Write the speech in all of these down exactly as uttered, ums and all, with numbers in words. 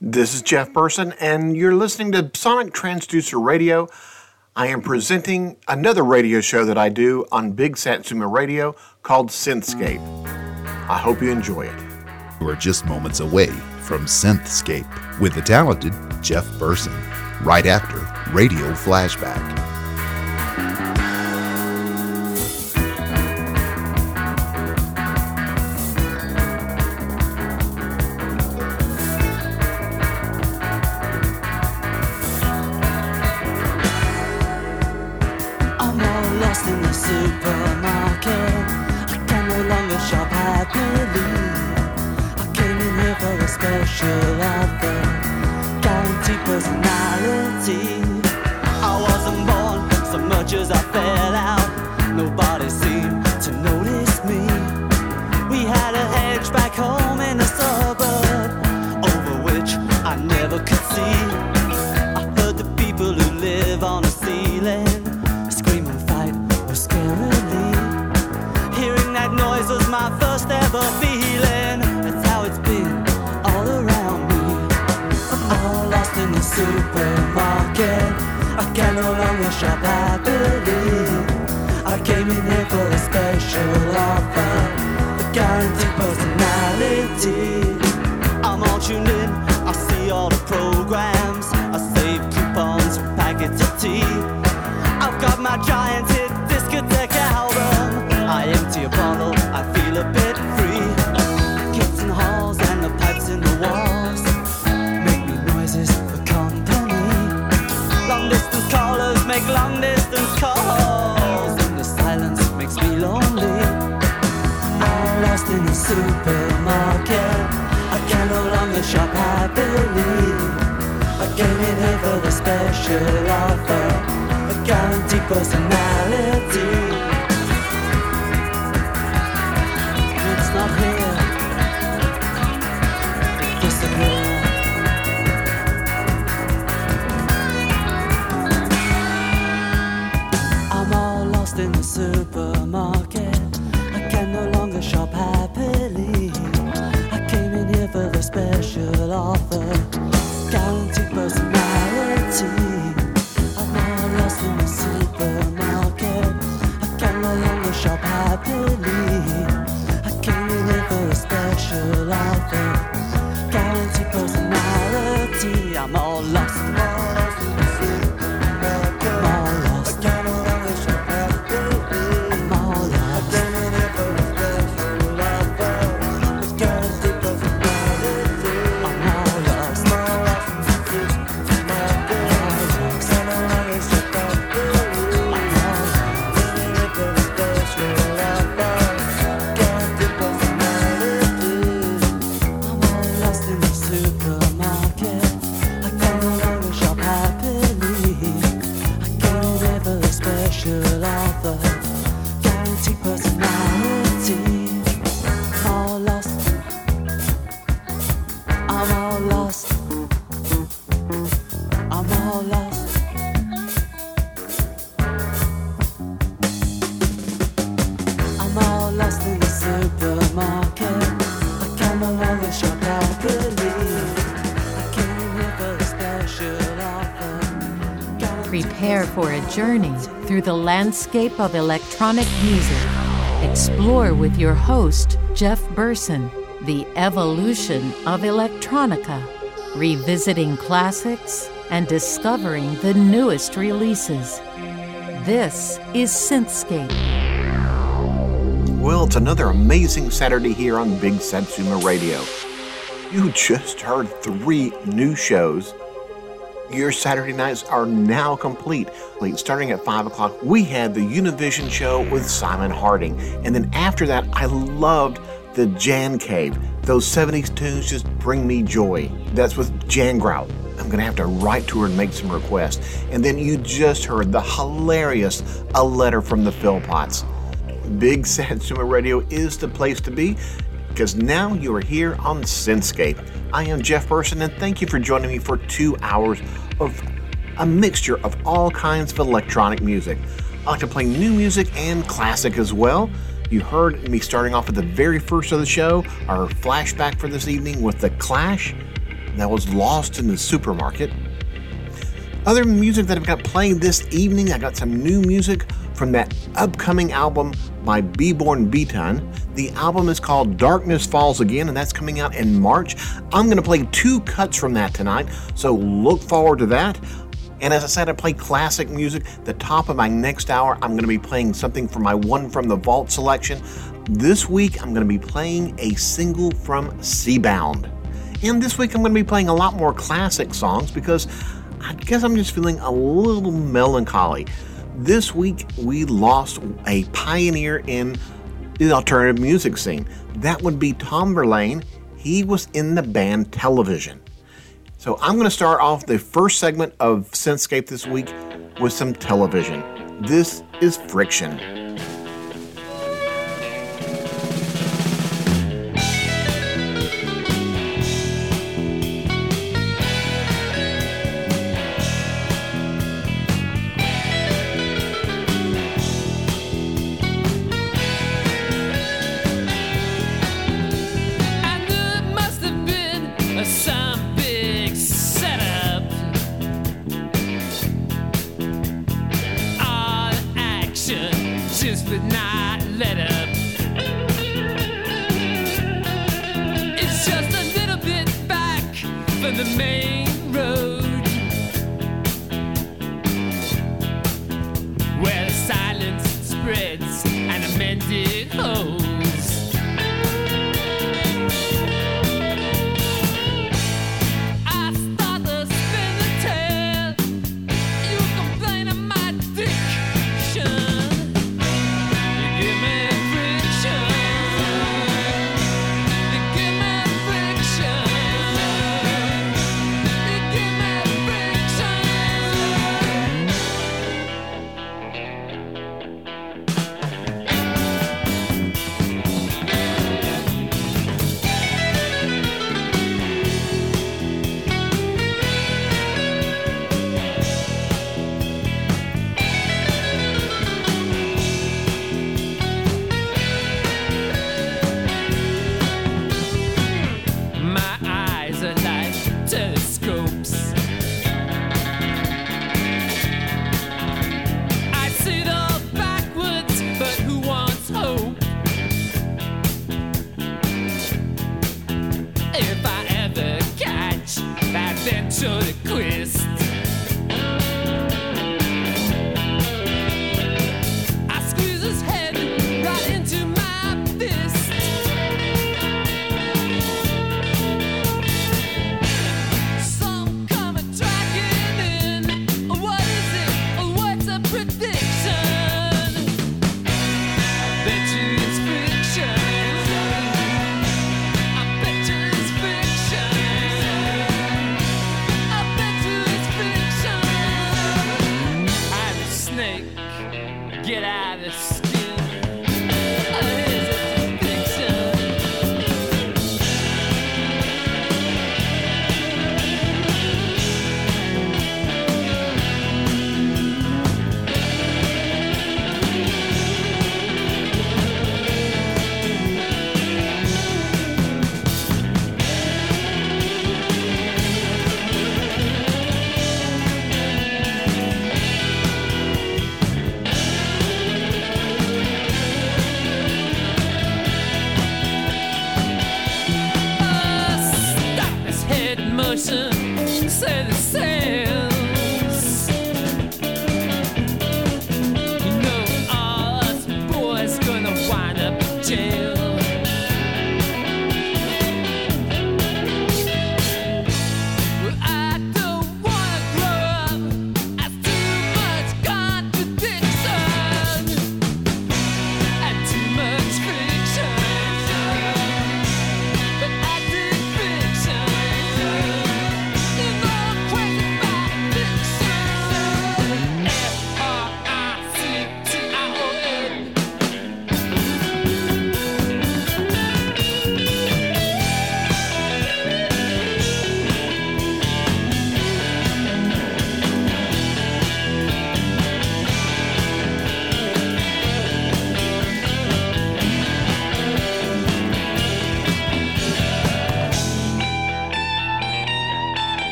This is Jeff Burson, and you're listening to Sonic Transducer Radio. I am presenting another radio show that I do on Big Satsuma Radio called Synthscape. I hope you enjoy it. We're just moments away from Synthscape with the talented Jeff Burson, right after Radio Flashback. Journey through the landscape of electronic music. Explore with your host, Jeff Burson, the evolution of electronica, revisiting classics and discovering the newest releases. This is Synthscape. Well, it's another amazing Saturday here on Big Satsuma Radio. You just heard three new shows. Your Saturday nights are now complete. Starting at five o'clock, we had the Univision show with Simon Harding. And then after that, I loved the Jan Cave. Those seventies tunes just bring me joy. That's with Jan Grout. I'm going to have to write to her and make some requests. And then you just heard the hilarious A Letter from the Philpots. Big Satsuma Radio is the place to be, because now you are here on Synthscape. I am Jeff Burson, and thank you for joining me for two hours of a mixture of all kinds of electronic music. I like to play new music and classic as well. You heard me starting off at the very first of the show, our flashback for this evening with The Clash. that was lost in the supermarket. Other music that I've got playing this evening, I got some new music from that upcoming album by Beborn Beton. The album is called Darkness Falls Again, and that's coming out in March. I'm going to play two cuts from that tonight, so look forward to that. And as I said, I play classic music. The top of my next hour, I'm going to be playing something from my One From The Vault selection. This week, I'm going to be playing a single from Seabound. And this week, I'm going to be playing a lot more classic songs because I guess I'm just feeling a little melancholy. This week, we lost a pioneer in the alternative music scene. That would be Tom Verlaine. He was in the band Television. So I'm going to start off the first segment of Synthscape this week with some Television. This is Friction.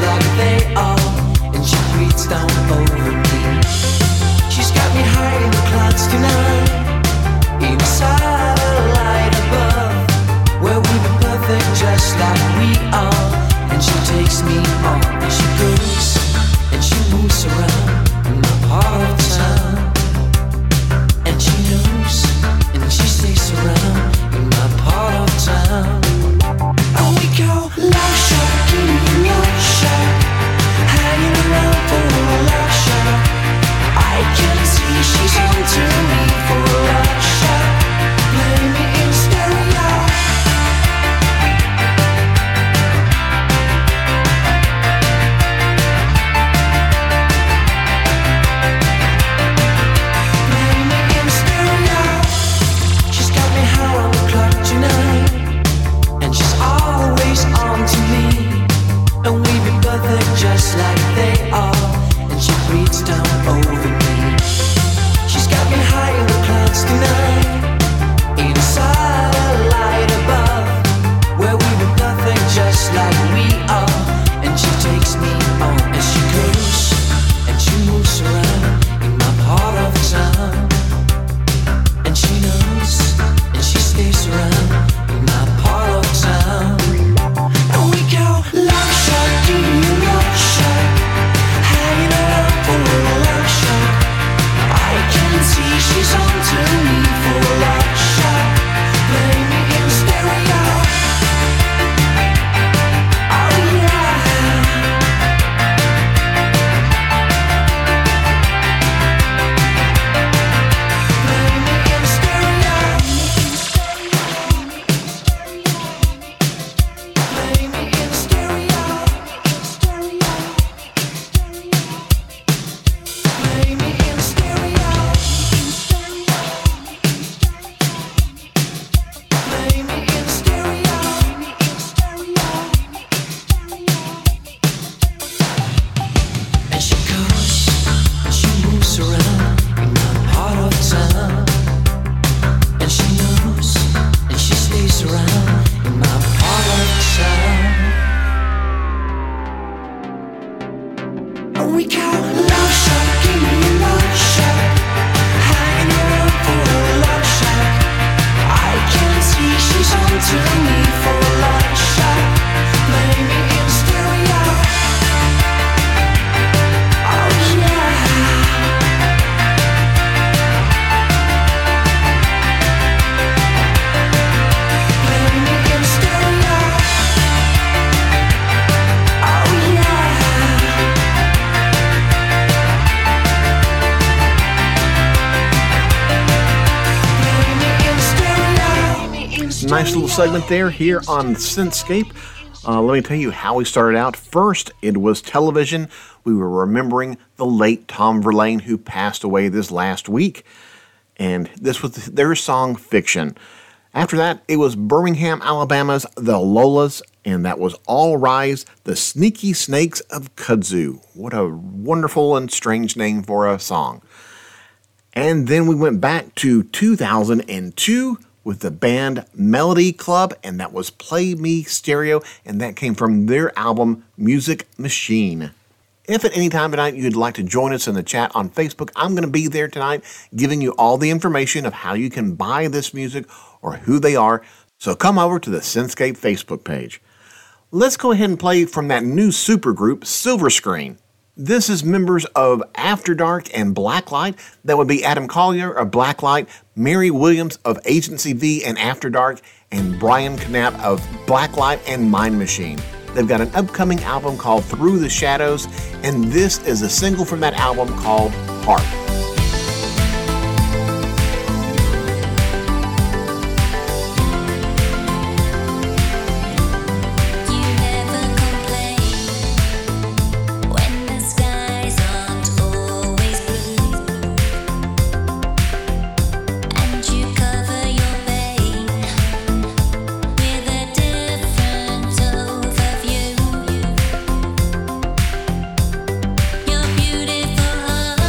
just like they are, and she breathes down over me. She's got me high in the clouds tonight, inside a light above, where we were perfect just like we are. And she takes me on, and she goes, and she moves around in the heart of town. And she knows, and she stays around in my part of town. And we go love shot, give me love shot, hanging around for a love shot. I can see she's on to me for a love shot. Play me in stereo. Just like they are, and she breathes down over me. She's got me high in the clouds tonight, inside a light above, where we were nothing just like we are. And she takes me on, and she goes, and she moves around in my part of town. And she knows, and she stays around in my part of town. And we go love shot, give me love shot, hanging around for a love shot. I can see she's on to me for a love shot. Play me in stereo. Oh yeah. Play me in stereo. Play me in stereo. Play me in stereo. Play me in stereo. And she goes, and she moves around in my part of town. And she knows, and she stays around in my part of town. And we go love shot, give me a love shot, hanging around for a love shot. I can see she's on to me for a love shot. Play me in stereo. Oh yeah. Play me in stereo. Oh yeah. Nice little segment there here on Synthscape. Uh, let me tell you how we started out. First, it was Television. We were remembering the late Tom Verlaine, who passed away this last week. And this was their song, Fiction. After that, it was Birmingham, Alabama's The Lolas, and that was All Rise, The Sneaky Snakes of Kudzu. What a wonderful and strange name for a song. And then we went back to two thousand two with the band Melody Club, and that was Play Me Stereo, and that came from their album Music Machine. If at any time tonight you'd like to join us in the chat on Facebook, I'm going to be there tonight giving you all the information of how you can buy this music or who they are, so come over to the Synthscape Facebook page. Let's go ahead and play from that new supergroup, Silver Screen. This is members of After Dark and Blacklight. That would be Adam Collier of Blacklight, Mary Williams of Agency V and After Dark, and Brian Knapp of Blacklight and Mind Machine. They've got an upcoming album called Through the Shadows, and this is a single from that album called Heart. Your beautiful heart.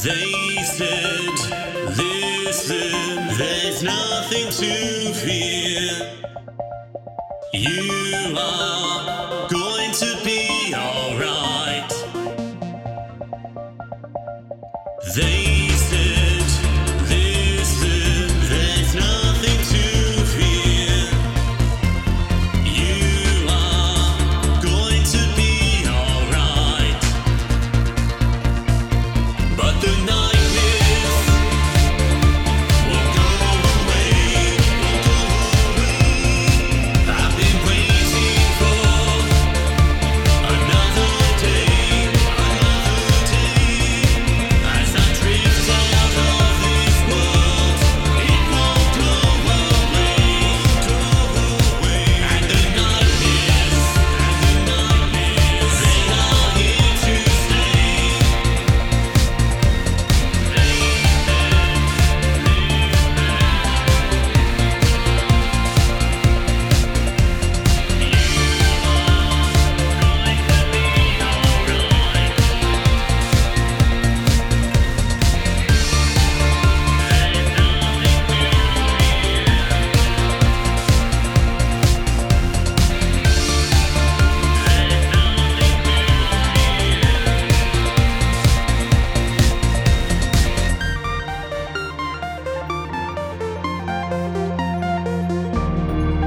They said, listen, there's nothing to fear. You are going to be alright. They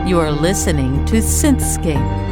You're listening to Synthscape.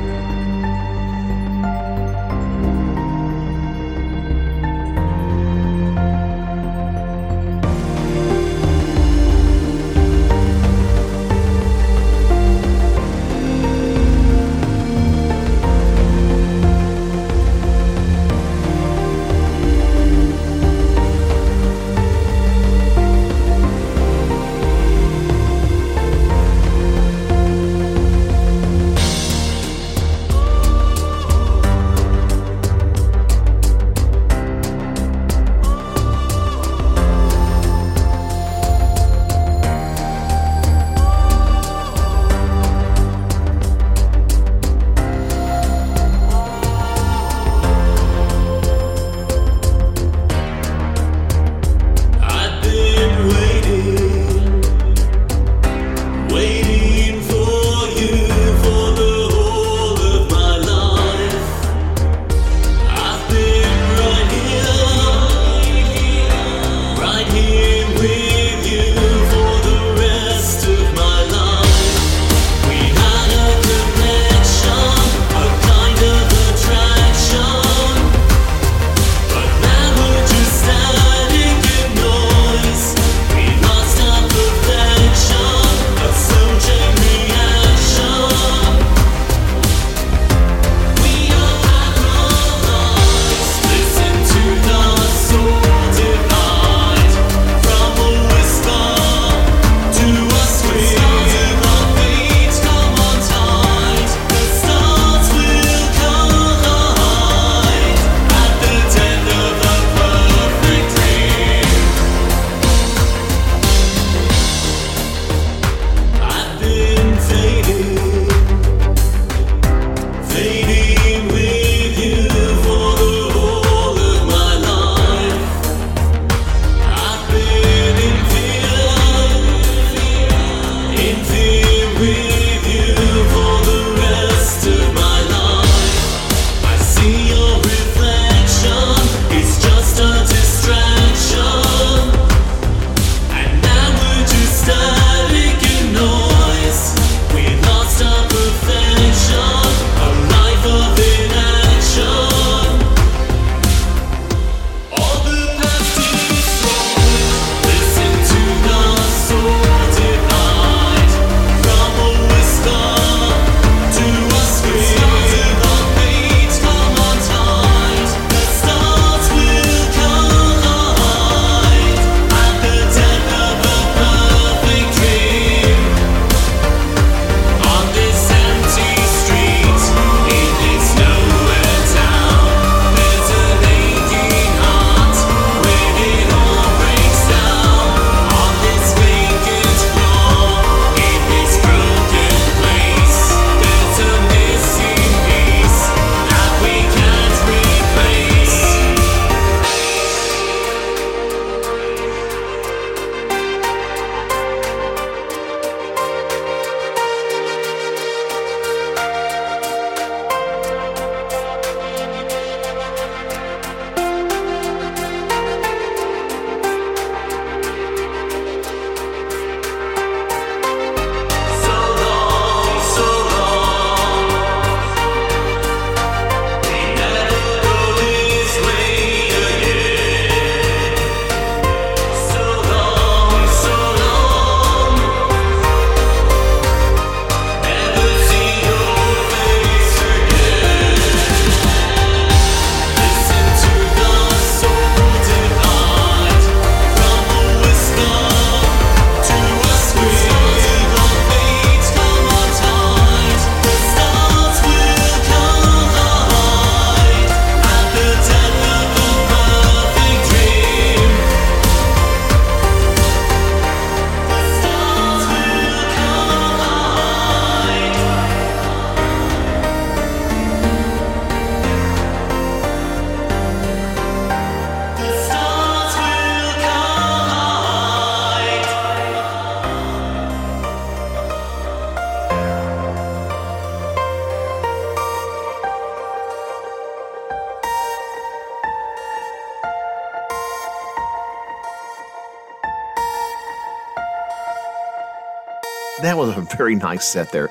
that was a very nice set there.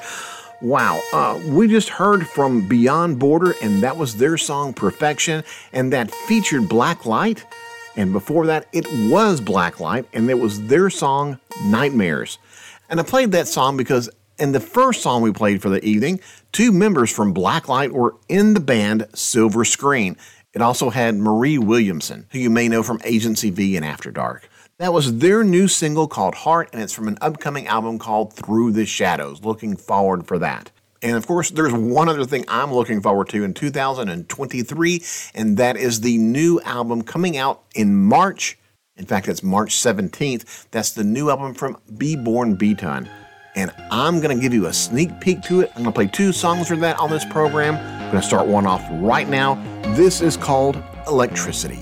Wow, uh, we just heard from Beyond Border, and that was their song Perfection, and that featured Blacklight. And before that, it was Blacklight, and it was their song Nightmares. And I played that song because in the first song we played for the evening, two members from Blacklight were in the band Silver Screen. It also had Mary Williams, who you may know from Agency V and After Dark. That was their new single called Heart, and it's from an upcoming album called Through the Shadows. Looking forward for that. And of course, there's one other thing I'm looking forward to in two thousand twenty-three, and that is the new album coming out in March. In fact, it's March seventeenth. That's the new album from Beborn Beton. And I'm going to give you a sneak peek to it. I'm going to play two songs for that on this program. I'm going to start one off right now. This is called Electricity.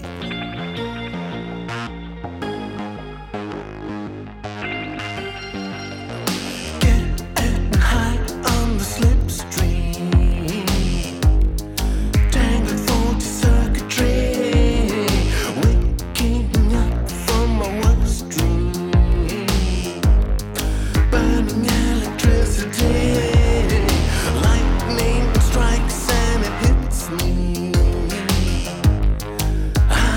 I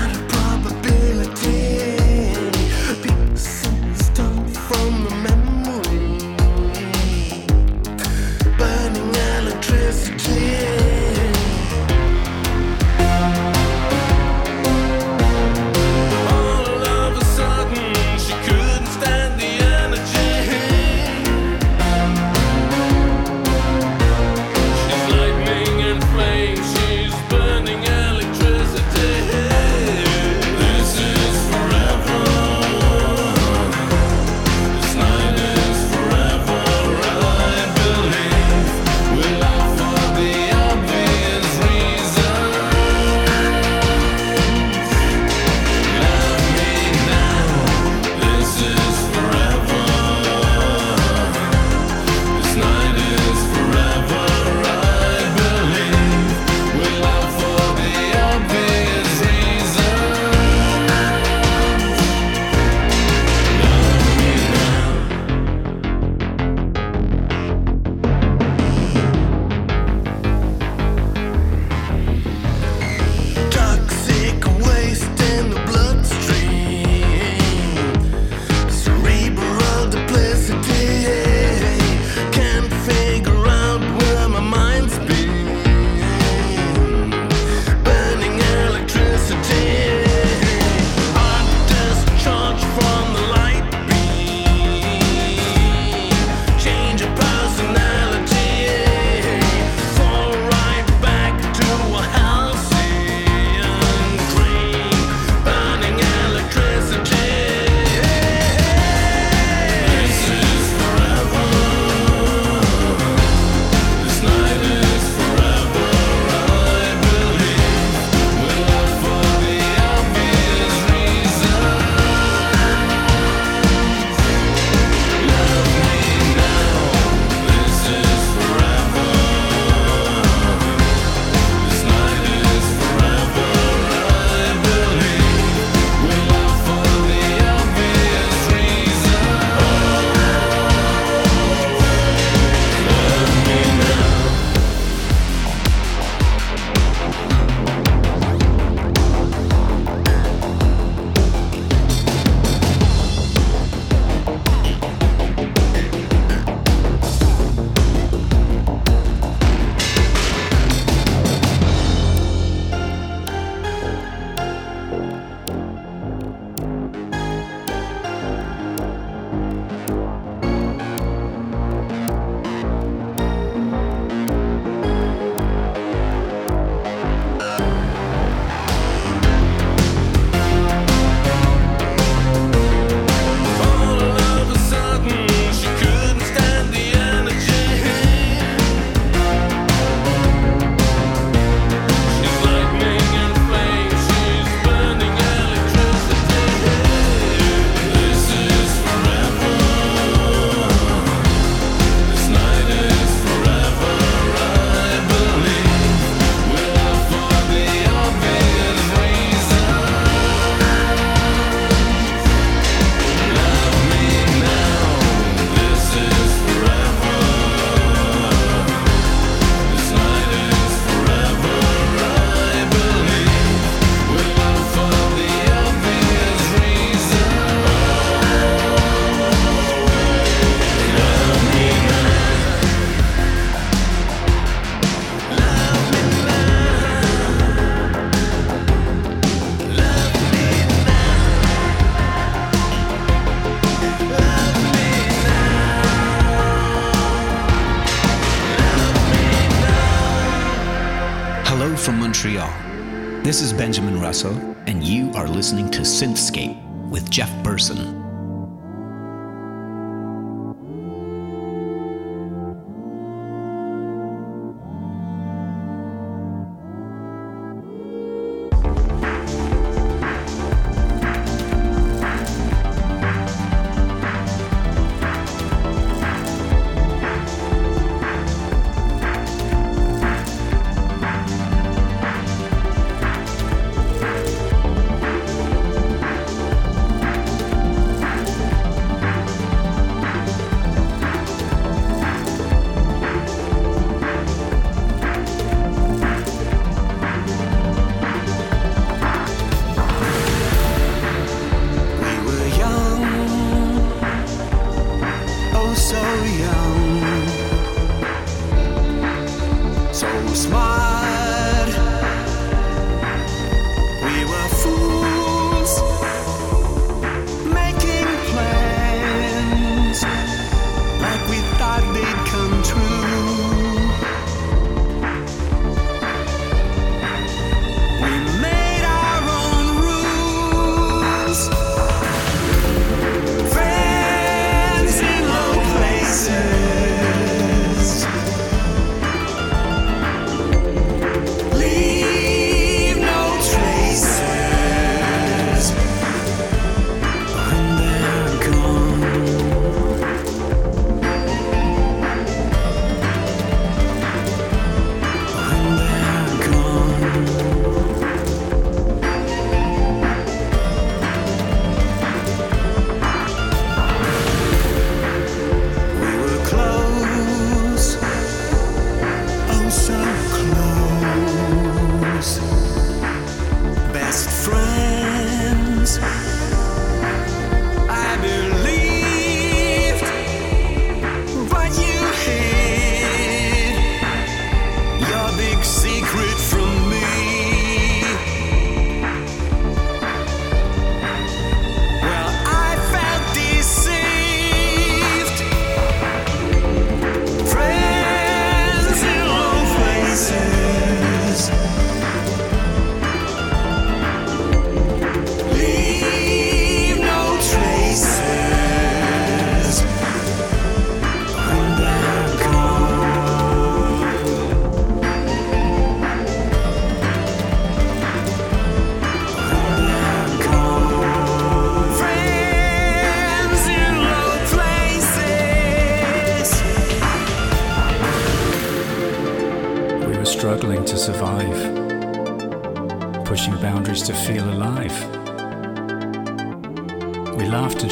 This is Benjamin Russo, and you are listening to Synthscape with Jeff Burson.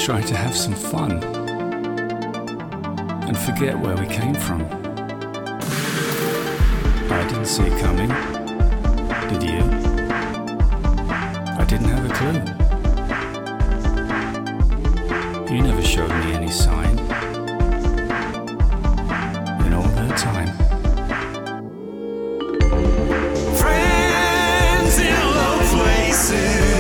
Try to have some fun and forget where we came from. I didn't see it coming, did you? I didn't have a clue. You never showed me any sign in all that time. Friends in low places.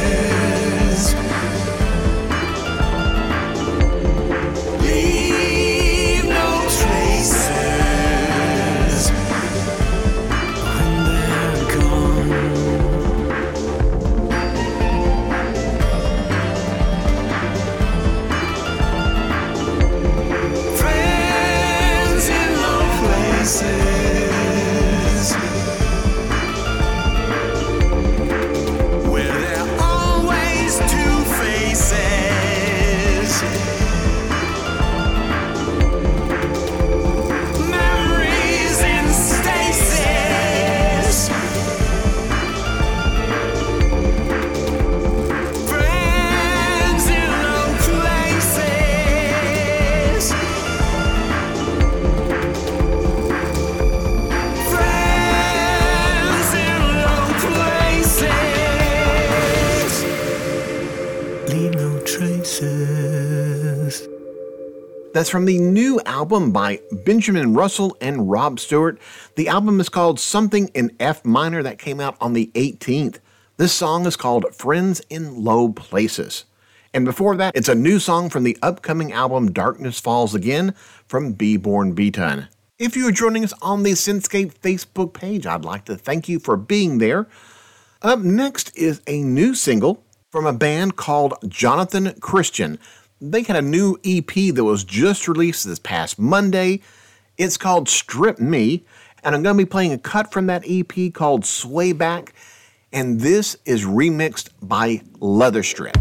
That's from the new album by Benjamin Russell and Rob Stewart. The album is called Something in F Minor. That came out on the eighteenth. This song is called Friends in Low Places. And before that, it's a new song from the upcoming album Darkness Falls Again from Beborn Beton. If you are joining us on the Synthscape Facebook page, I'd like to thank you for being there. Up next is a new single from a band called Jonathan Christian. They had a new E P that was just released this past Monday. It's called Strip Me, and I'm going to be playing a cut from that E P called Sway Back, and this is remixed by Leatherstrip.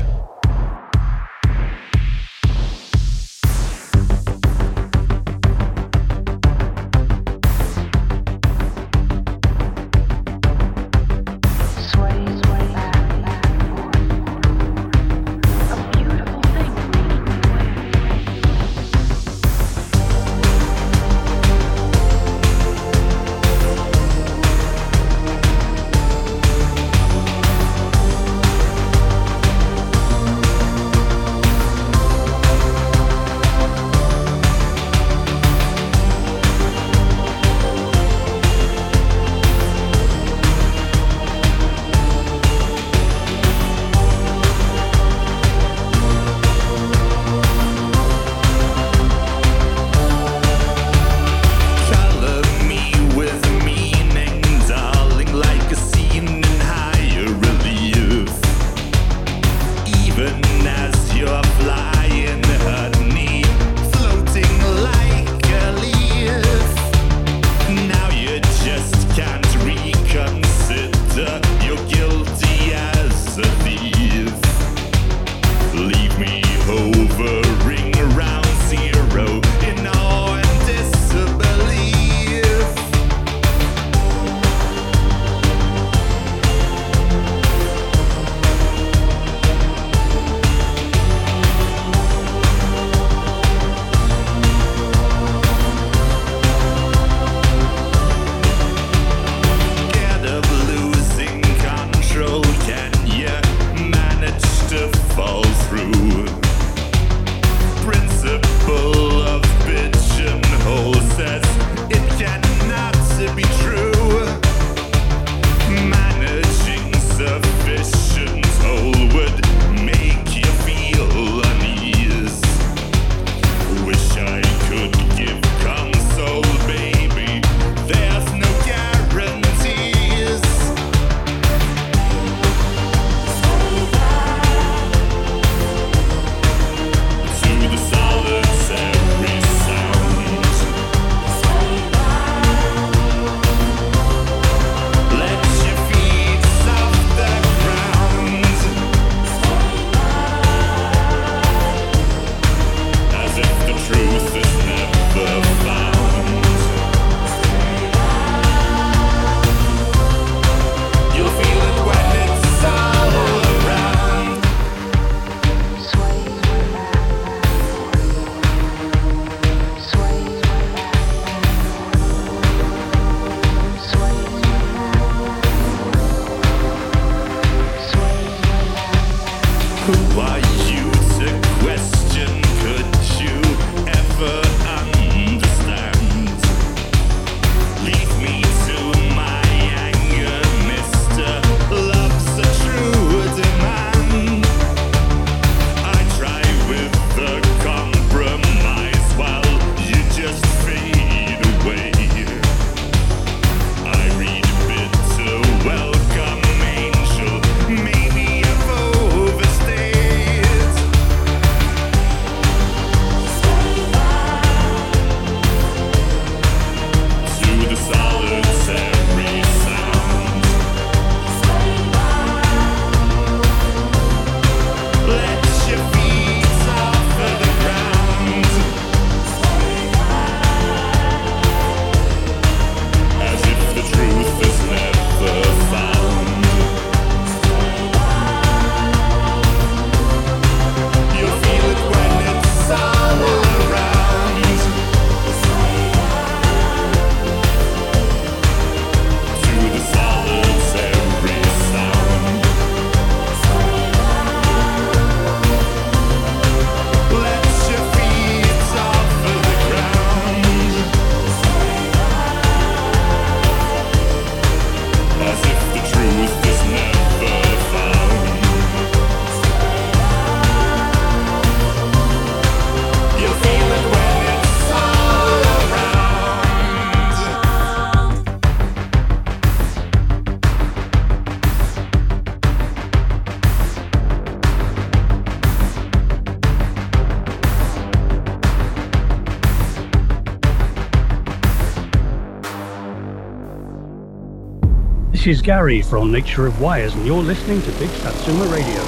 Stay This is Gary from Nature of Wires, and you're listening to Big Satsuma Radio.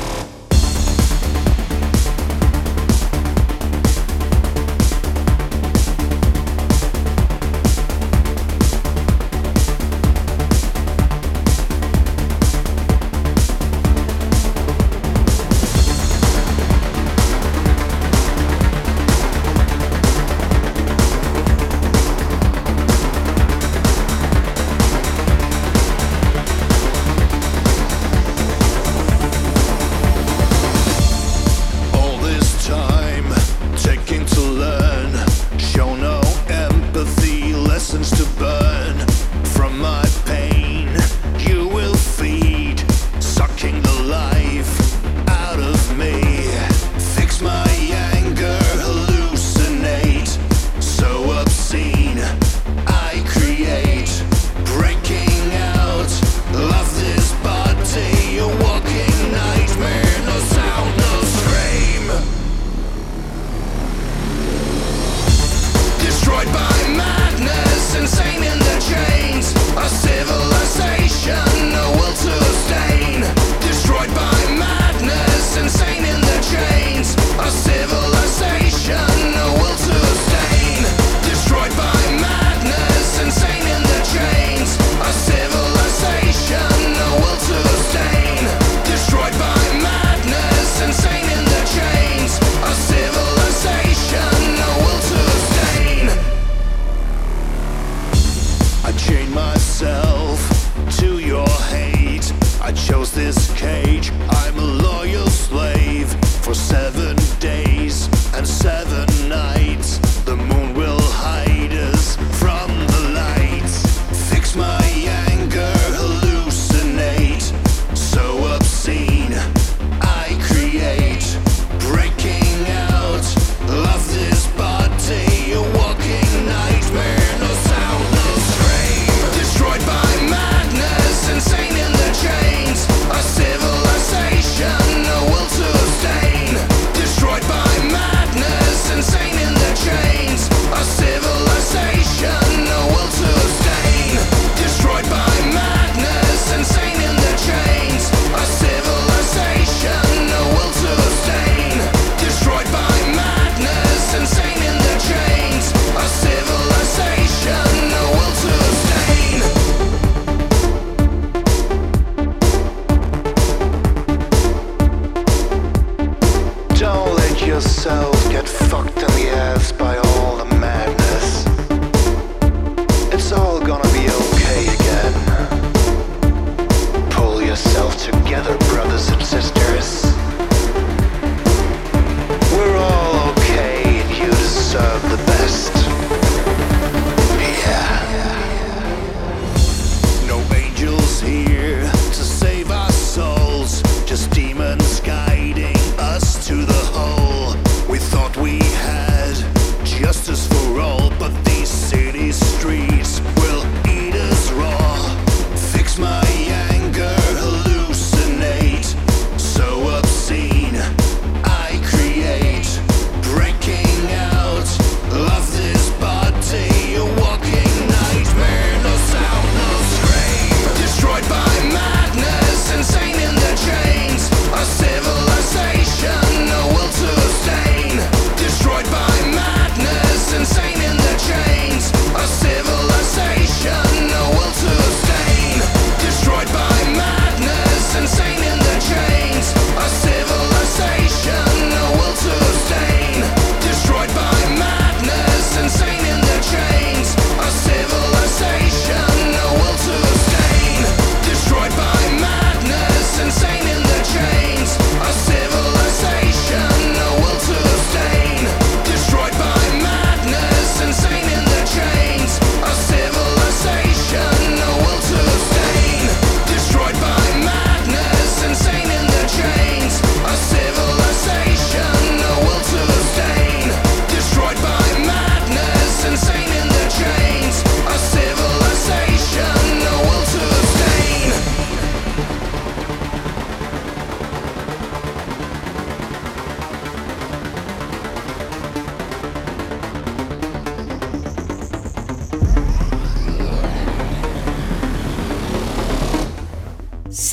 Demons guiding us to the hole we thought we had.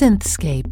Synthscape.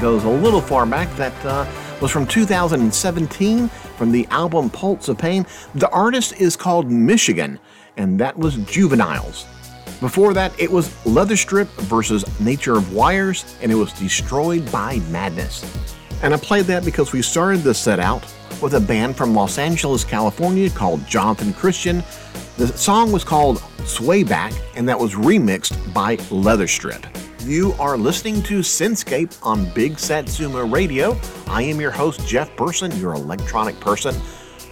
Goes a little far back. That uh, was from two thousand seventeen from the album Pulse of Pain. The artist is called Michigan, and that was Juveniles. Before that, it was Leatherstrip versus Nature of Wires, and it was Destroyed by Madness. And I played that because we started this set out with a band from Los Angeles, California called Jonathan Christian. The song was called Sway Back, and that was remixed by Leatherstrip. You are listening to Synthscape on Big Satsuma Radio. I am your host, Jeff Burson, your electronic person.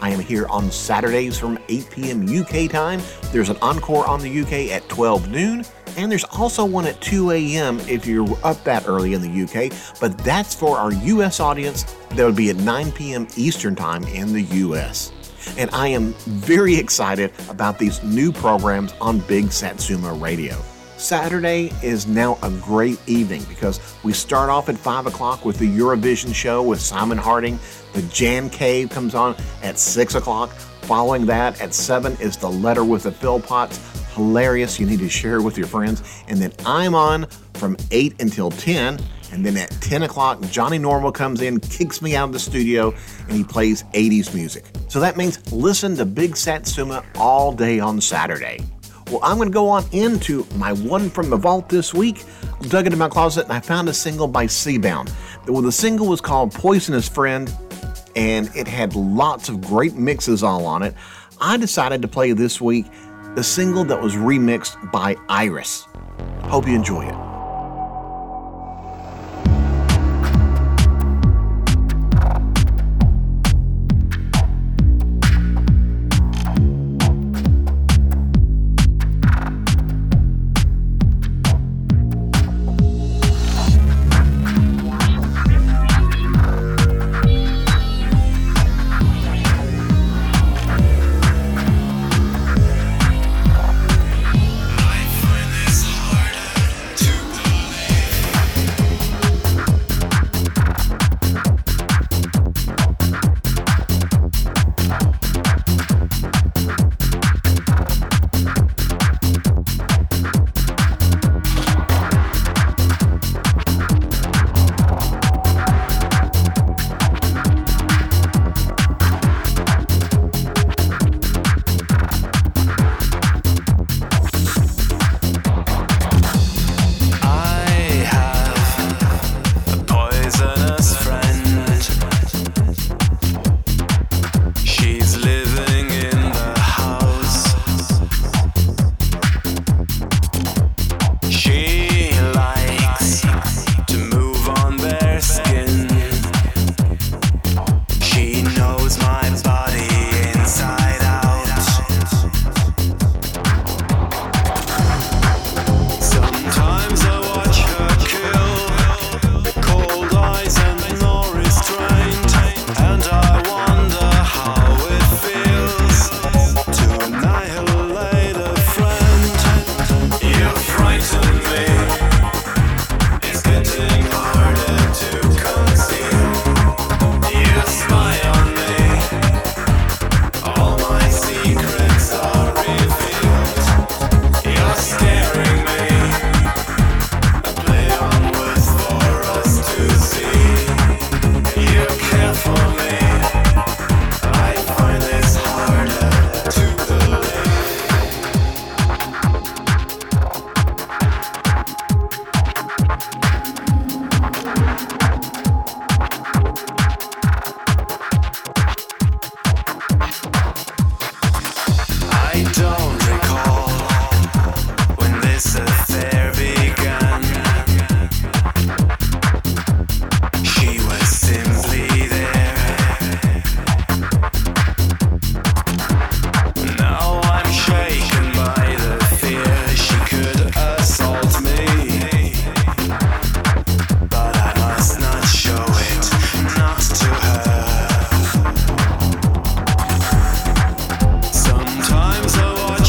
I am here on Saturdays from eight p.m. U K time. There's an encore on the U K at twelve noon, and there's also one at two a.m. if you're up that early in the U K, but that's for our U S audience. That would be at nine p.m. Eastern Time in the U S. And I am very excited about these new programs on Big Satsuma Radio. Saturday is now a great evening because we start off at five o'clock with the Eurovision show with Simon Harding. The Jan Cave comes on at six o'clock. Following that at seven is The Letter with the Philpots. Hilarious. You need to share it with your friends. And then I'm on from eight until ten. And then at ten o'clock, Johnny Normal comes in, kicks me out of the studio, and he plays eighties music. So that means listen to Big Satsuma all day on Saturday. Well, I'm going to go on into my one from the vault this week. I dug into my closet and I found a single by Seabound. Well, the single was called Poisonous Friend, and it had lots of great mixes all on it. I decided to play this week the single that was remixed by Iris. Hope you enjoy it. Sometimes I watch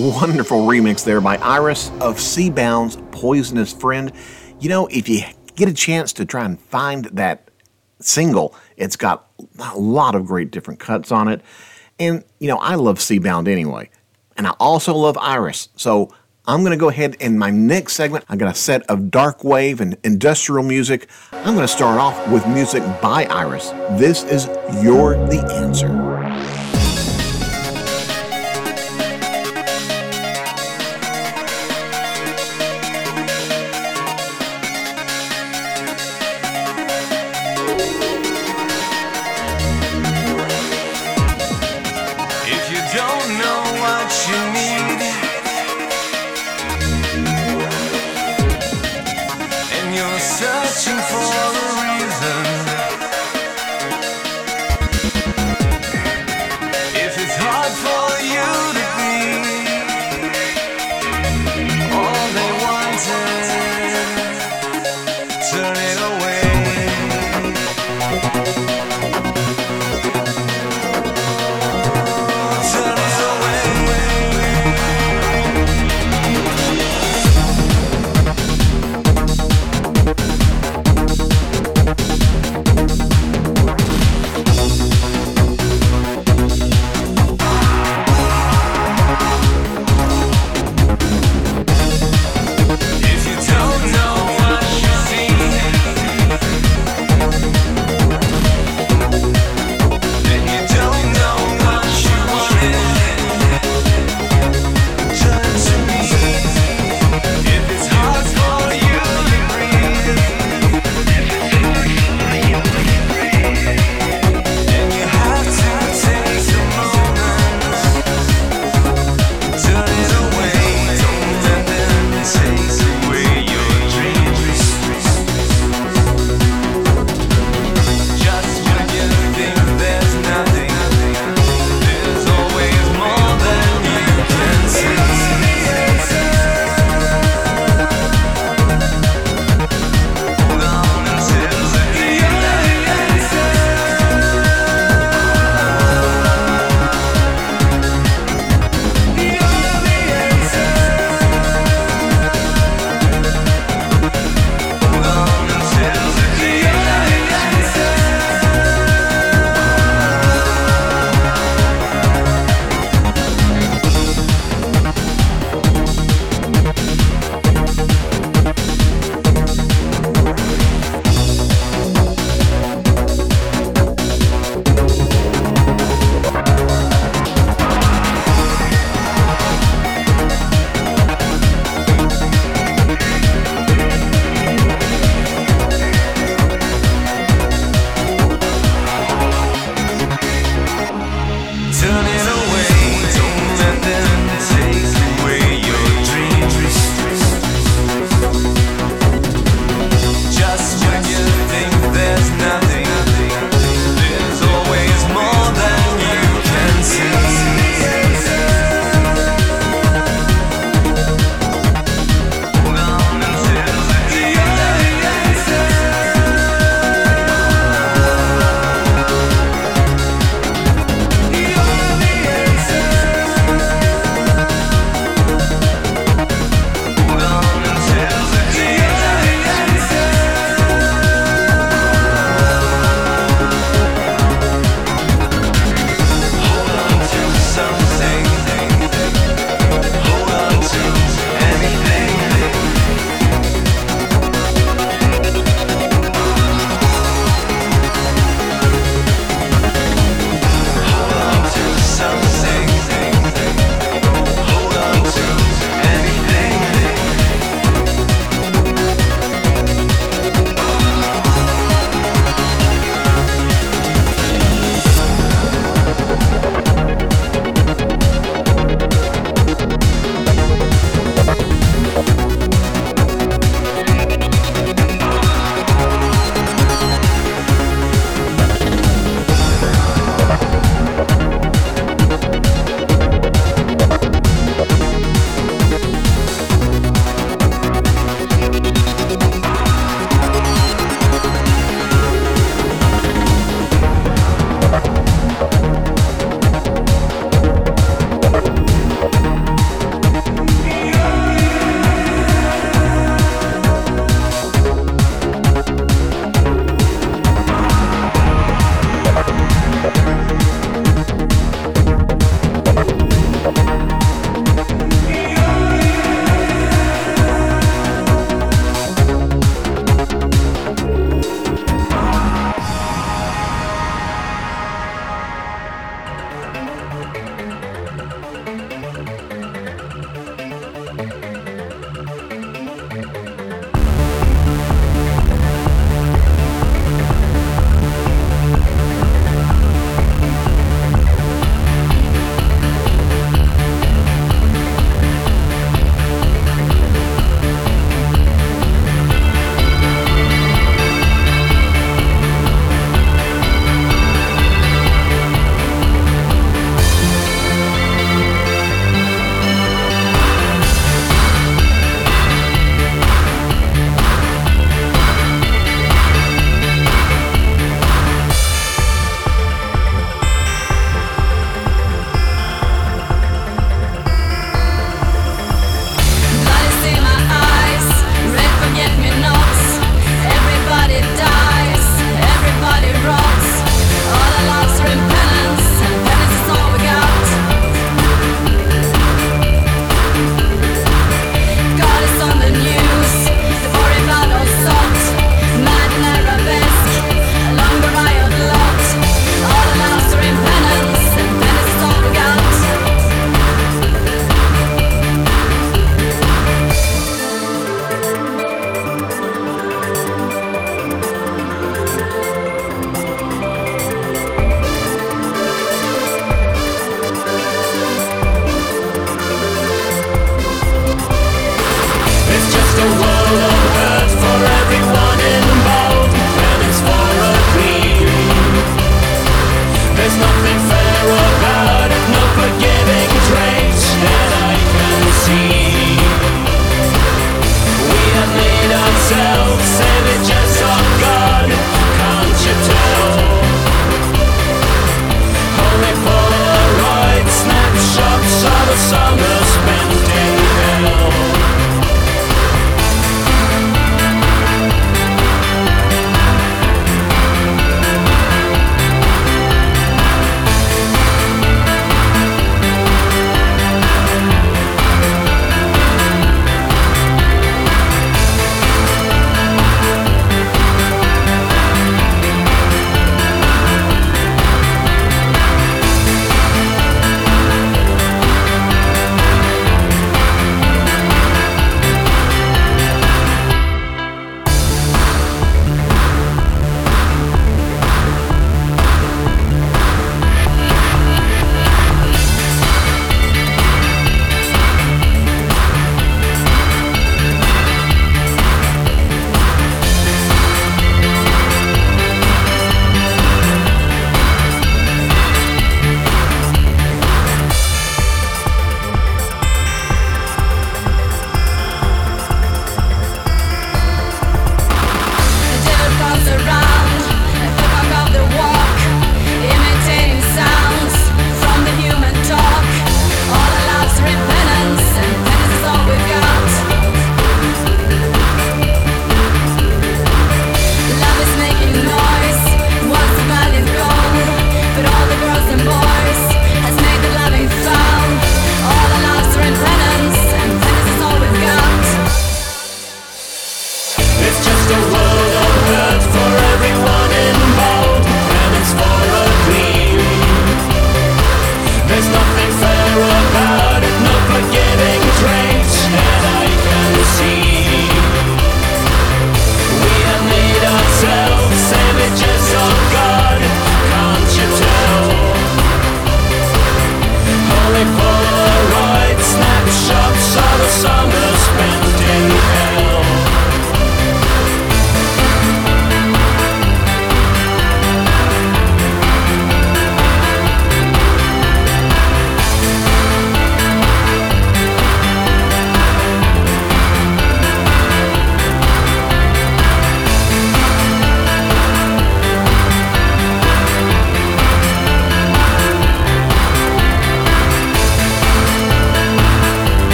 wonderful remix there by Iris of Seabound's Poisonous Friend. You know, if you get a chance to try and find that single, it's got a lot of great different cuts on it. And, you know, I love Seabound anyway. And I also love Iris. So I'm going to go ahead in my next segment. I got a set of dark wave and industrial music. I'm going to start off with music by Iris. This is You're the Answer. For a reason.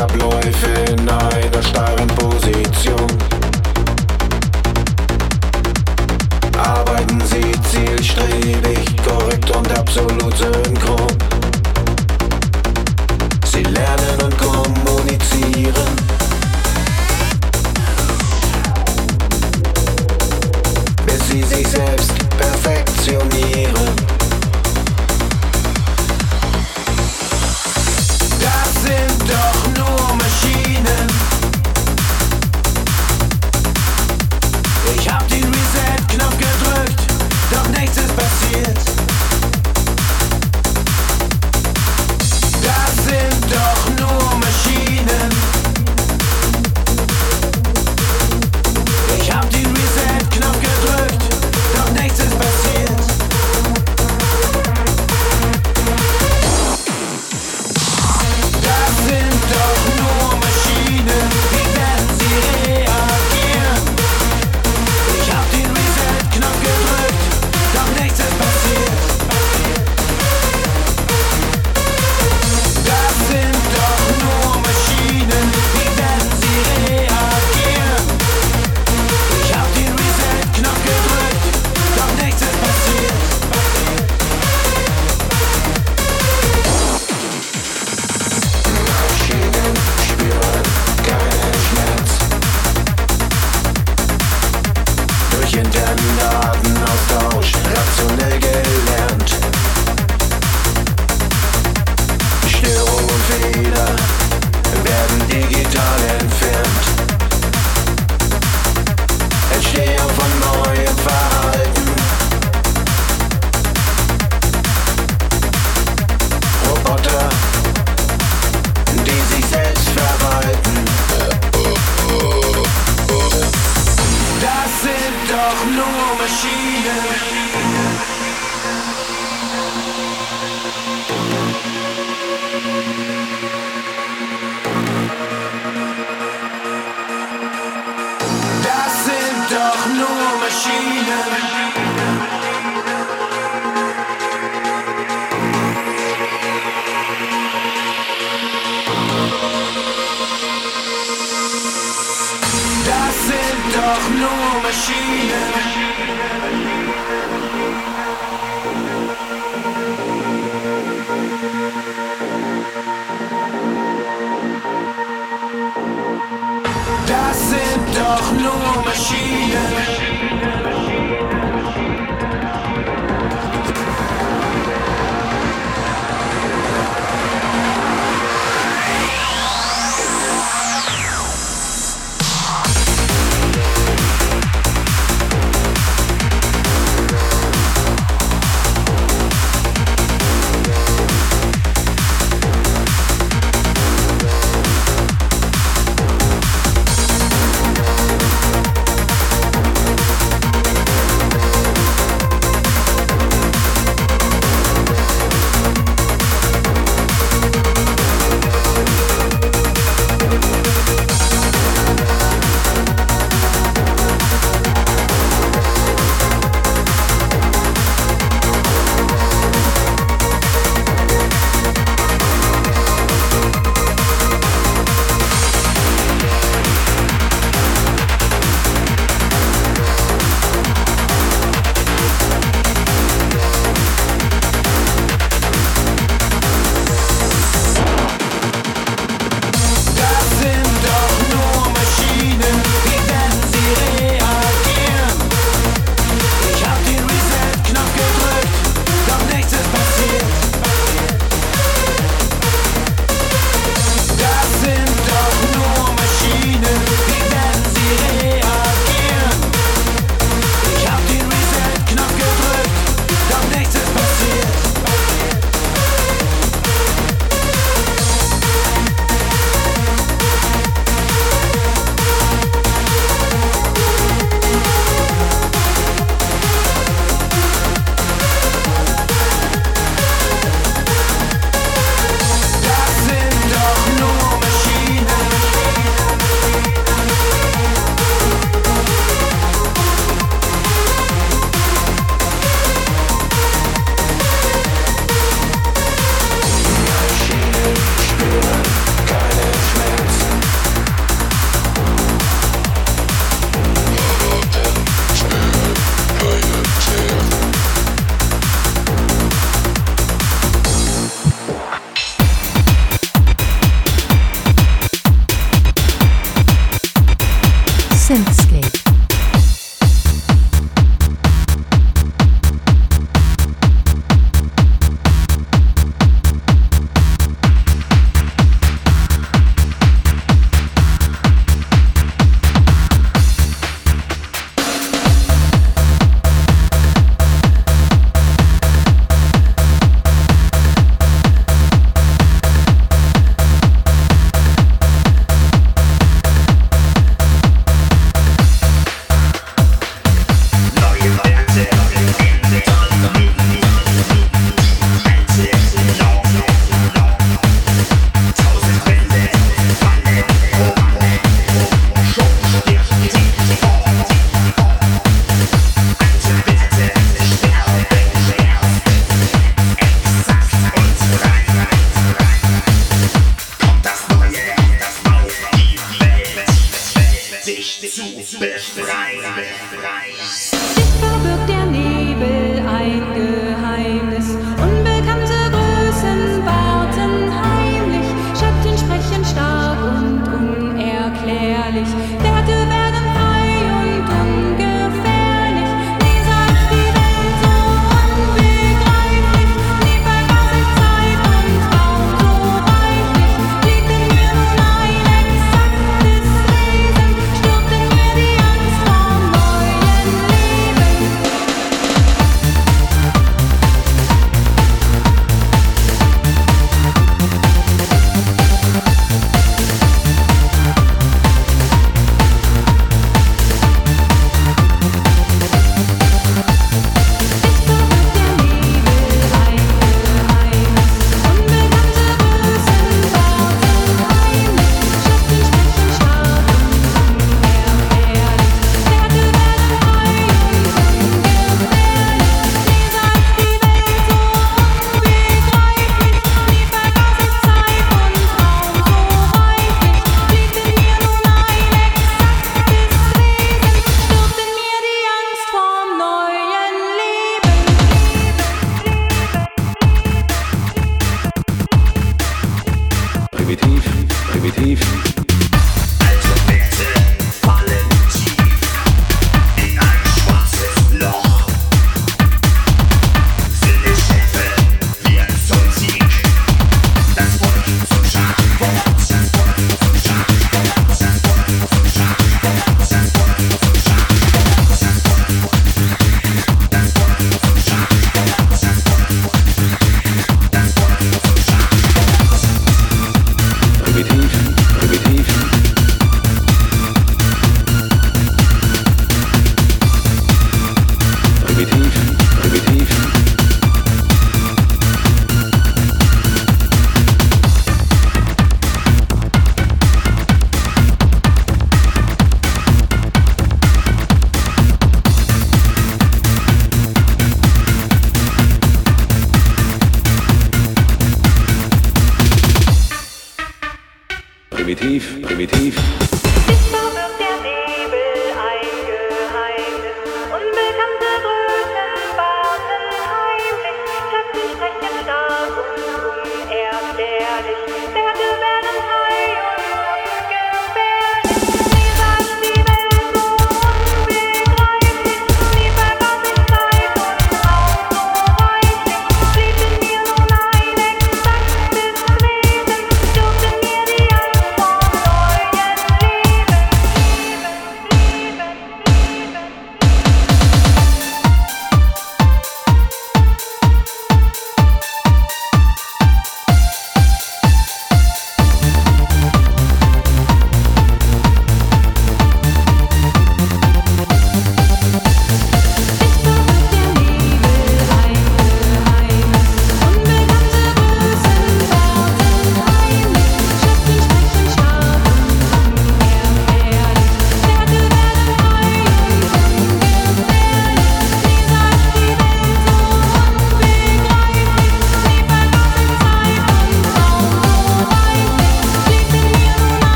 Abläufe in einer starren Position. Arbeiten Sie zielstrebig, korrekt und absolut synchron. Sie lernen und kommunizieren. Bis Sie sich selbst perfektionieren. zu befreien. Dicht verbirgt der Nebel ein Geheimnis. Unbekannte Größen warten heimlich. Schatten sprechen stark und unerklärlich. Werte werden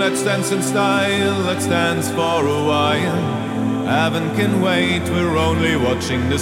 let's dance in style, let's dance for a while. Heaven can wait, we're only watching the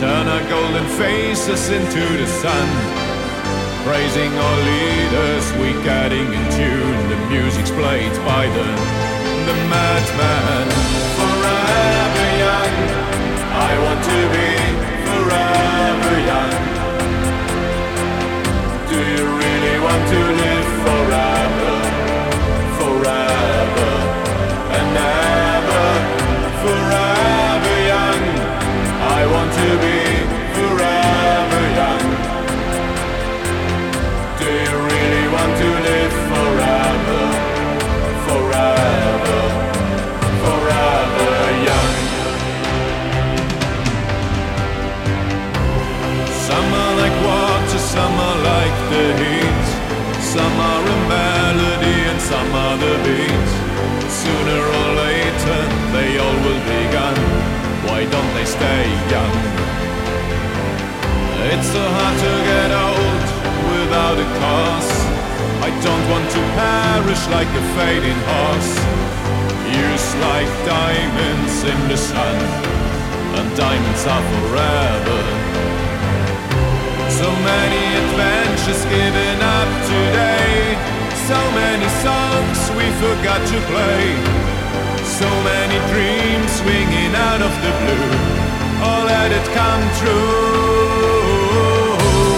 Turn our golden faces into the sun. Praising our leaders, we're getting in tune. The music's played by the, the madman. Forever young, I want to be forever young. Do you really want to live forever? Forever and ever, forever young. I want to be forever young. Do you really want to live forever? Forever, forever young. Some are like water, some are like the heat. Some are a melody and some are the beat. Sooner or later, they all will be gone. Why don't they stay young? It's so hard to get old without a cause. I don't want to perish like a fading horse. Used like diamonds in the sun, and diamonds are forever. So many adventures given up today. So many songs we forgot to play. So many dreams swinging out of the blue. Oh, let it come true.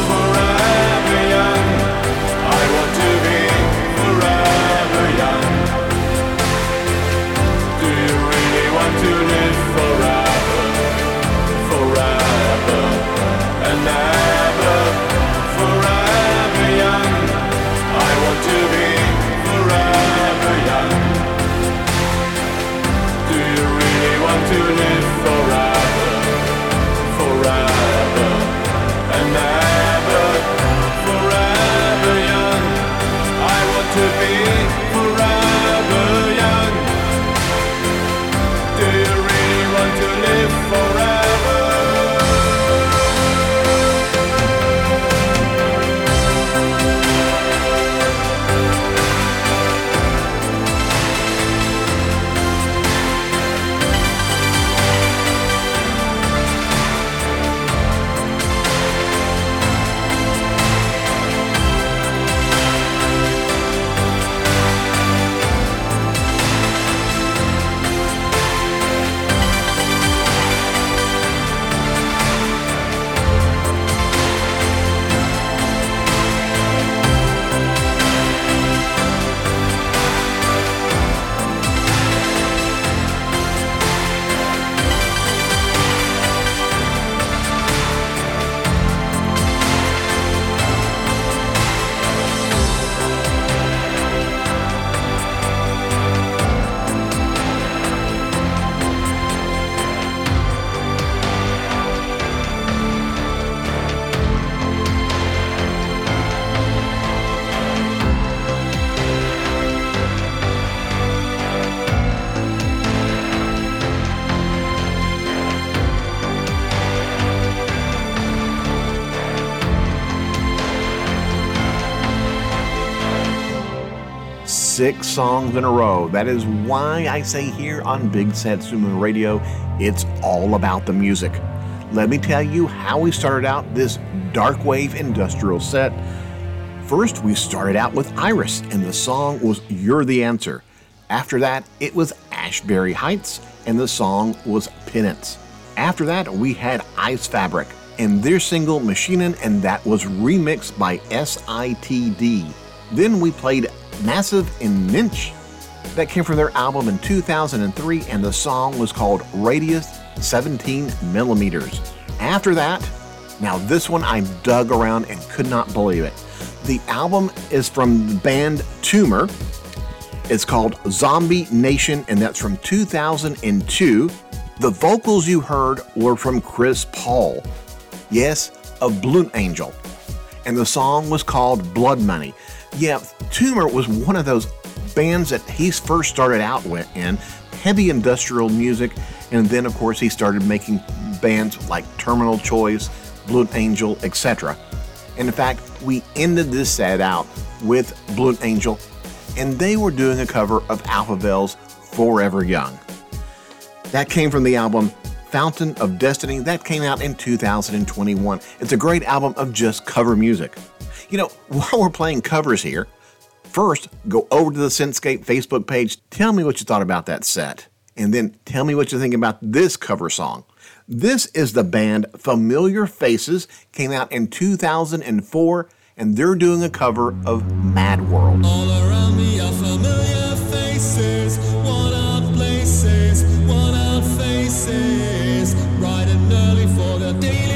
Forever young, I want to be forever young. Do you really want to live forever? Forever and ever. Forever young, I want to be forever young. To live forever, forever and ever, forever young. I want to be forever young. Do you really want to live forever? Six songs in a row. That is why I say here on Big Satsuma Radio, it's all about the music. Let me tell you how we started out this dark wave industrial set. First, we started out with Iris, and the song was You're the Answer. After that, it was Ashbury Heights, and the song was Penance. After that, we had Ice Fabric, and their single Machinin, and that was remixed by S I T D. Then we played Massive and Minch. That came from their album in two thousand three, and the song was called Radius seventeen millimeters. After that, now this one I dug around and could not believe it. The album is from the band Tumor, It's called Zombie Nation, and that's from two thousand two. The vocals you heard were from Chris Paul, yes, of Blue Angel, and the song was called Blood Money. Yeah, Tumor was one of those bands that he first started out with in heavy industrial music, and then of course he started making bands like Terminal Choice, Blue Angel, et cetera. And in fact, we ended this set out with Blue Angel, and they were doing a cover of Alphavel's Forever Young. That came from the album Fountain of Destiny. That came out in two thousand twenty-one. It's a great album of just cover music. You know, while we're playing covers here, first, go over to the Synthscape Facebook page. Tell me what you thought about that set. And then tell me what you think about this cover song. This is the band Familiar Faces. Came out in two thousand four, and they're doing a cover of Mad World. All around me are familiar faces, worn-out places, worn-out faces, bright and early for the daily.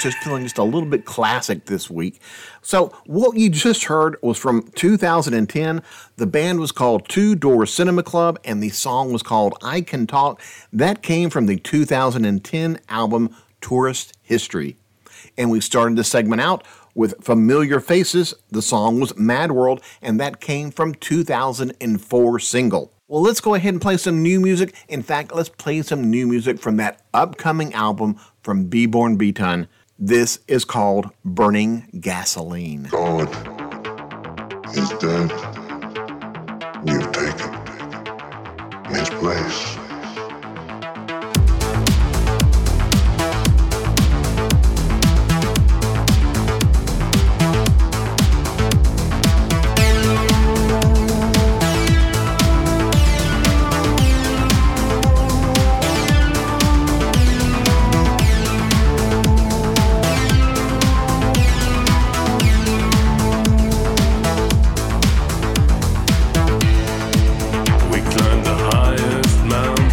Just feeling just a little bit classic this week. So what you just heard was from two thousand ten. The band was called Two Door Cinema Club, and the song was called I Can Talk. That came from the two thousand ten album Tourist History. And we started the segment out with Familiar Faces. The song was Mad World, and that came from two thousand four single. Well, let's go ahead and play some new music. In fact, let's play some new music from that upcoming album from Beborn Beton. This is called Burning Gasoline. God is dead. You've taken his place. Climb the highest mountain.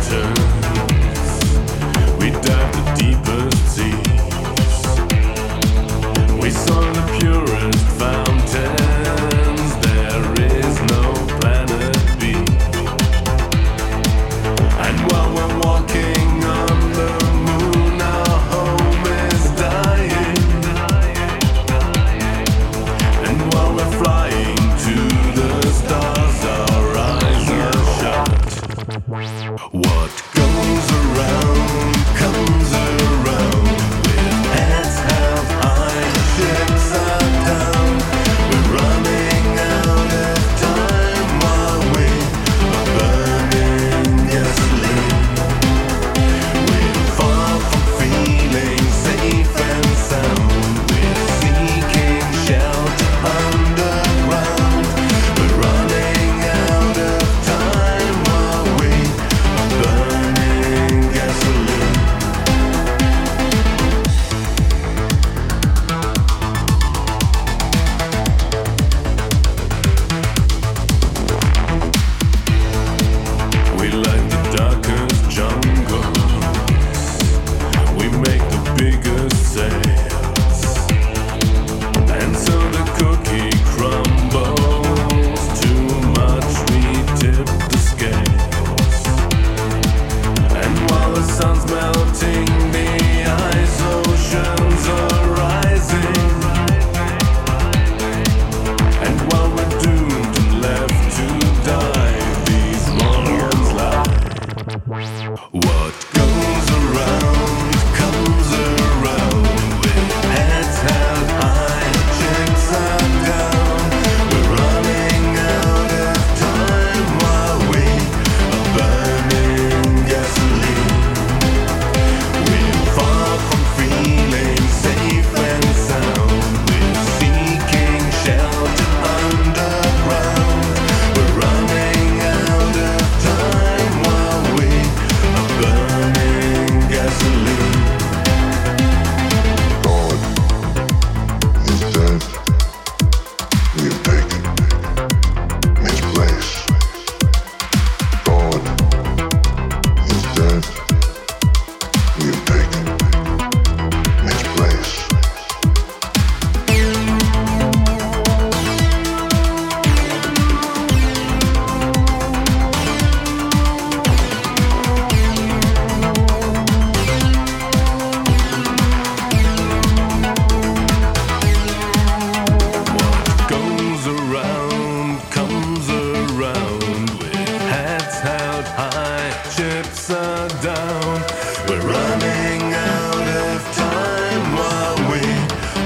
around with heads held high, chips are down. We're running out of time while we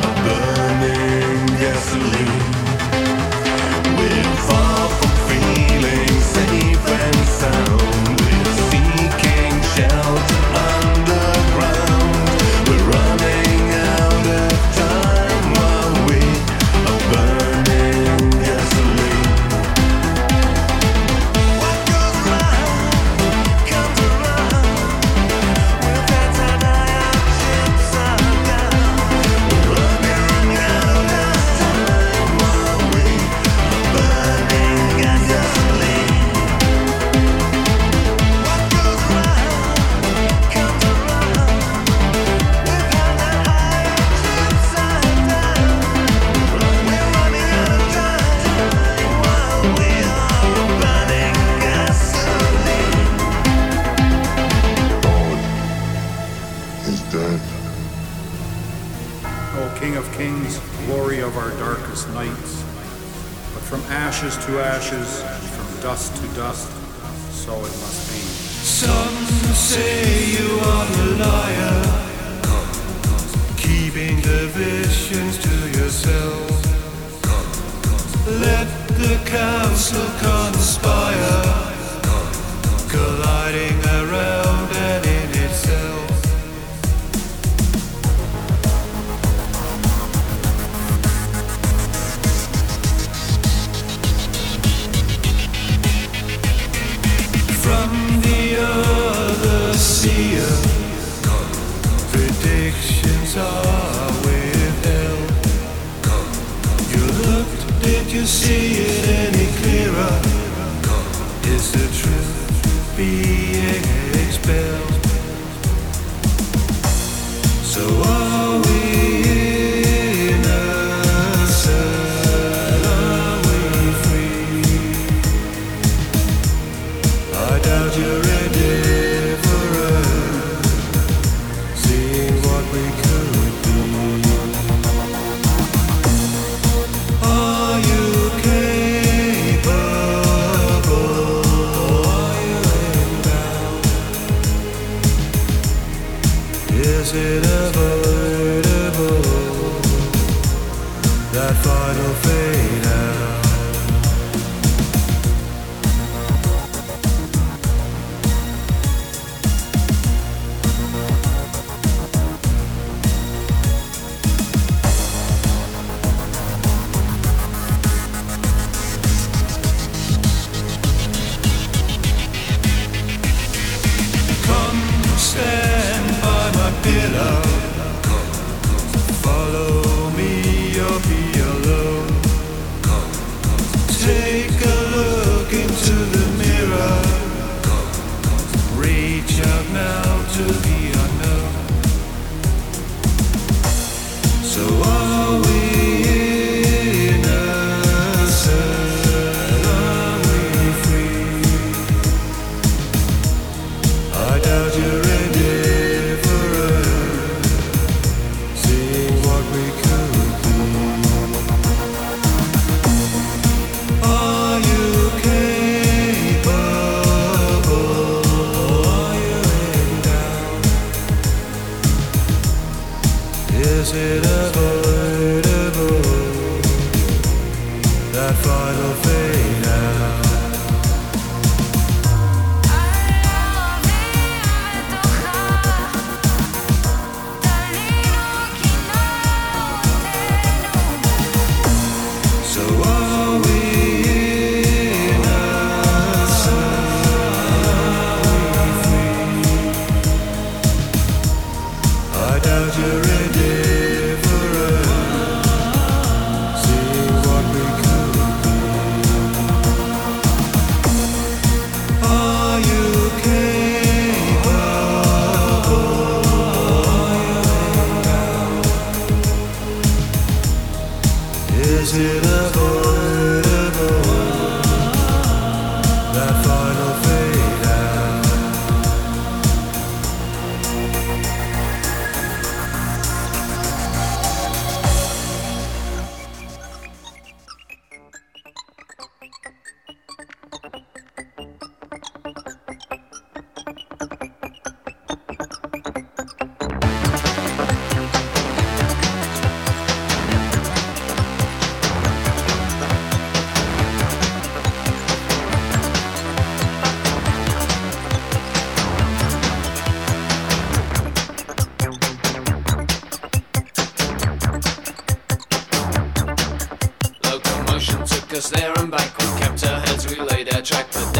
are burning gasoline. We're far from feeling safe and sound. We're seeking shelter underground. We're running out of time while we are burning gasoline. What goes around comes around. We're heads are high, our chips are down. We're running out of time while we are burning gasoline. What goes around comes around. We're heads are high, our chips are down. We're running out of time while we are burning gasoline. Is dead. O King of Kings, glory of our darkest nights. But from ashes to ashes, from dust to dust, so it must be. Some say you are a liar, keeping the visions to yourself. Let the council conspire, colliding around and in itself. From the other seer, predictions are withheld. You looked, did you see it any clearer? Is the truth being expelled? So are we innocent? Are we free? I doubt you're indifferent, seeing what we could be. Are you capable? Are you endowed? Is it avoidable, that final fade out? Come stand by my pillow. Follow me or be alone. Take a look into the mirror. Reach out now to the unknown. So are we innocent? Are we free? I doubt you're indifferent,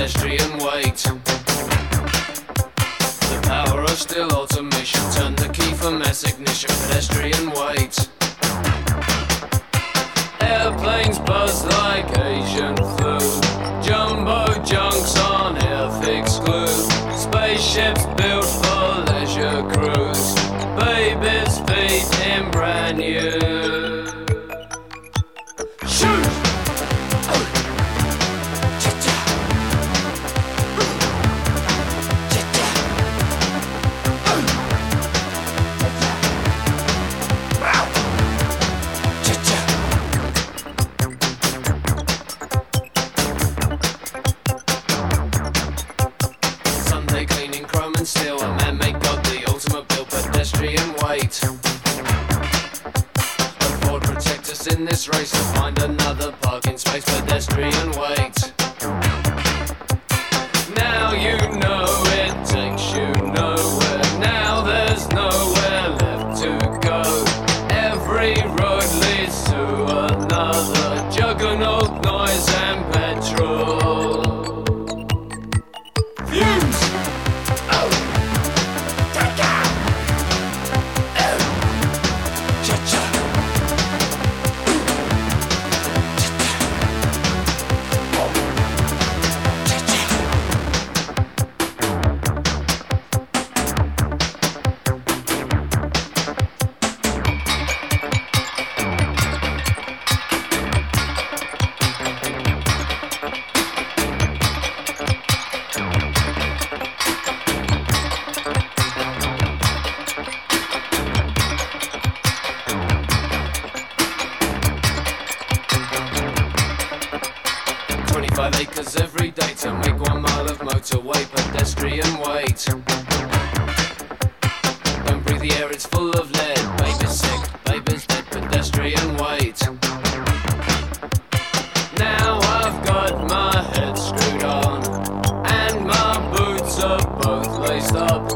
pedestrian weight. The power of still automation. Turn the key for mass ignition. Pedestrian weight. Airplanes buzz like Asian flu. Jumbo junks on airfix glue. Spaceships built for leisure cruise. Babies' feet in brand new. Race to find another parking space, pedestrian wait. Now you know it takes you nowhere. Now there's nowhere left to go. Every road leads to another juggernaut, noise and petrol. Acres every day to make one mile of motorway, pedestrian weight. Don't breathe the air, it's full of lead. Baby's sick, baby's dead, pedestrian weight. Now I've got my head screwed on, and my boots are both laced up.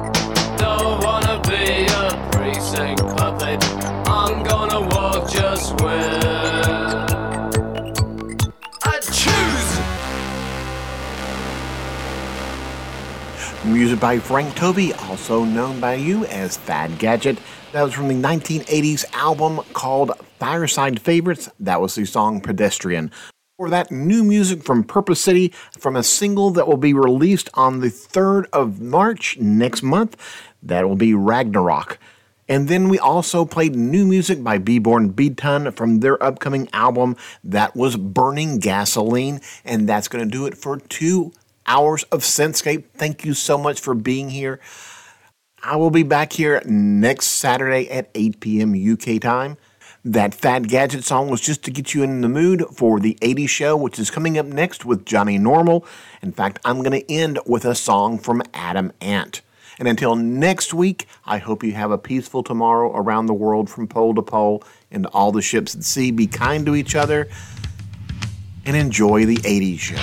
Don't wanna be a precinct puppet, I'm gonna walk just where music by Frank Tovey, also known by you as Fad Gadget. That was from the nineteen eighties album called Fireside Favorites. That was the song Pedestrian. For that, new music from Purpose City from a single that will be released on the third of March next month. That will be Ragnarok. And then we also played new music by Beborn Beton from their upcoming album that was Burning Gasoline. And that's going to do it for two hours of Synthscape. Thank you so much for being here. I will be back here next Saturday at eight p.m. U K time. That Fad Gadget song was just to get you in the mood for the eighties show, which is coming up next with Johnny Normal. In fact, I'm going to end with a song from Adam Ant. And until next week, I hope you have a peaceful tomorrow around the world from pole to pole and all the ships at sea. Be kind to each other and enjoy the eighties show.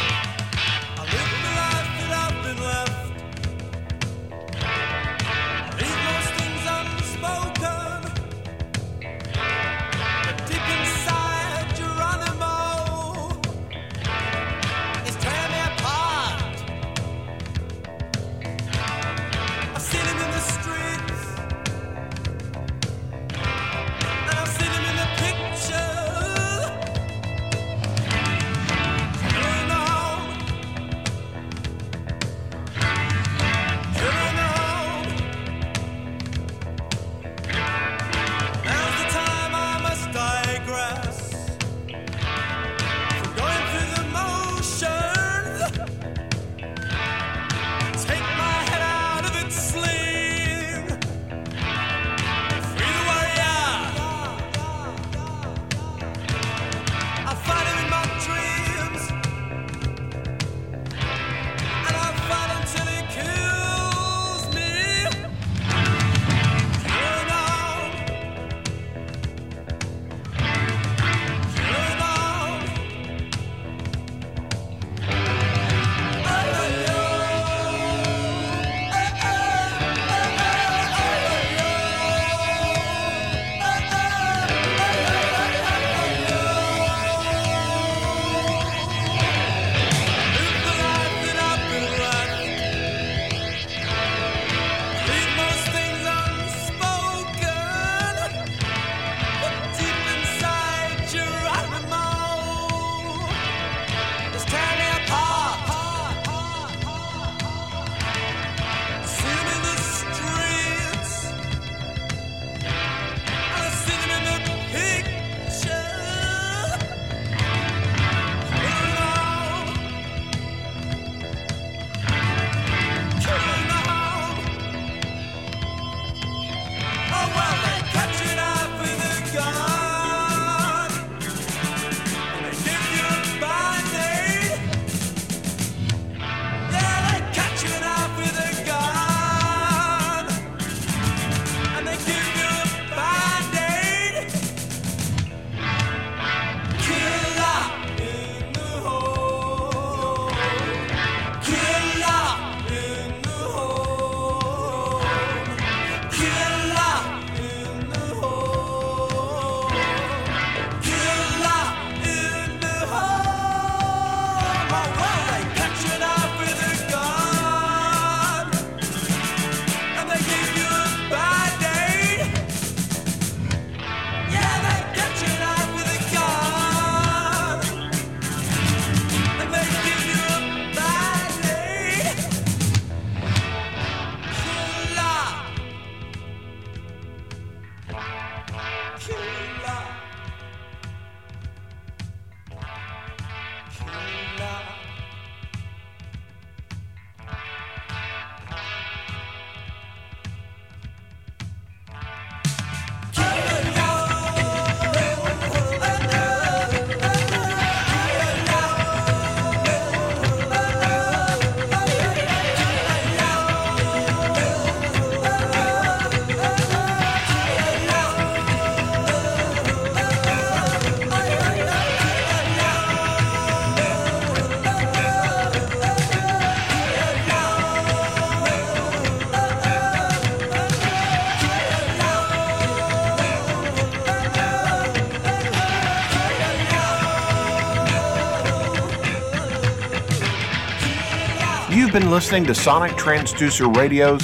You've been listening to Sonic Transducer Radio's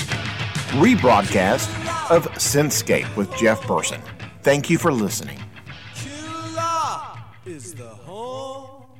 rebroadcast of Synthscape with Jeff Burson. Thank you for listening. Kula is the home